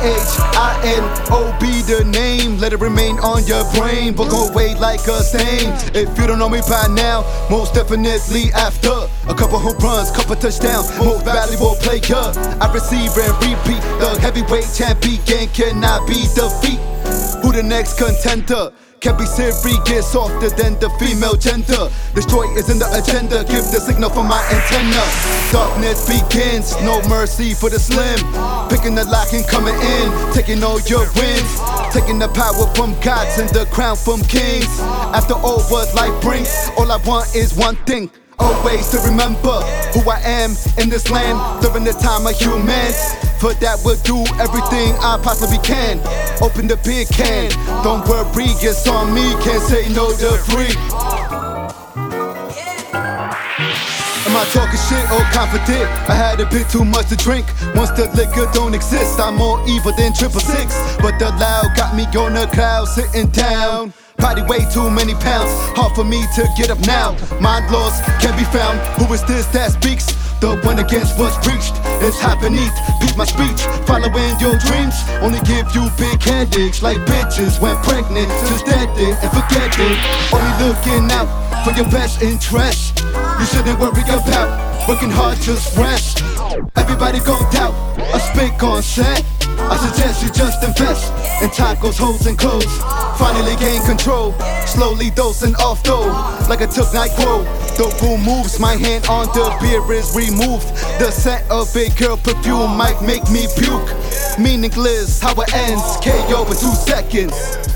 T-H-I-N-O-B the name. Let it remain on your brain, but go away like a stain. If you don't know me by now, most definitely after a couple home runs, couple touchdowns, most valuable player. I receive and repeat, the heavyweight champion cannot be defeated. Who the next contender? Can't be serious, softer than the female gender. Destroy is in the agenda, give the signal for my antenna. Darkness begins, no mercy for the slim. Picking the lock and coming in, taking all your wins. Taking the power from gods and the crown from kings. After all what life brings, all I want is one thing. Always to remember who I am in this land during the time of humans. For that we'll do everything I possibly can. Open the big can, don't worry, it's on me. Can't say no to free. Am I talking shit or confident? I had a bit too much to drink. Once the liquor don't exist, I'm more evil than 666. But the loud got me on the cloud, sitting down. Probably way too many pounds, hard for me to get up now. Mind lost, can't be found. Who is this that speaks? The one against what's preached. It's hot beneath, beat my speech. Following your dreams, only give you big headaches. Like bitches when pregnant, just dead it and forget it. Only looking out for your best interest. You shouldn't worry about working hard, just rest. Everybody go doubt, I speak on set. I suggest you just invest in tacos, hoes, and clothes. Finally gain control, slowly dosing off though, like I took NyQuil. The room moves, my hand on the beer is removed. The scent of a girl perfume might make me puke. Meaningless how it ends, KO in 2 seconds.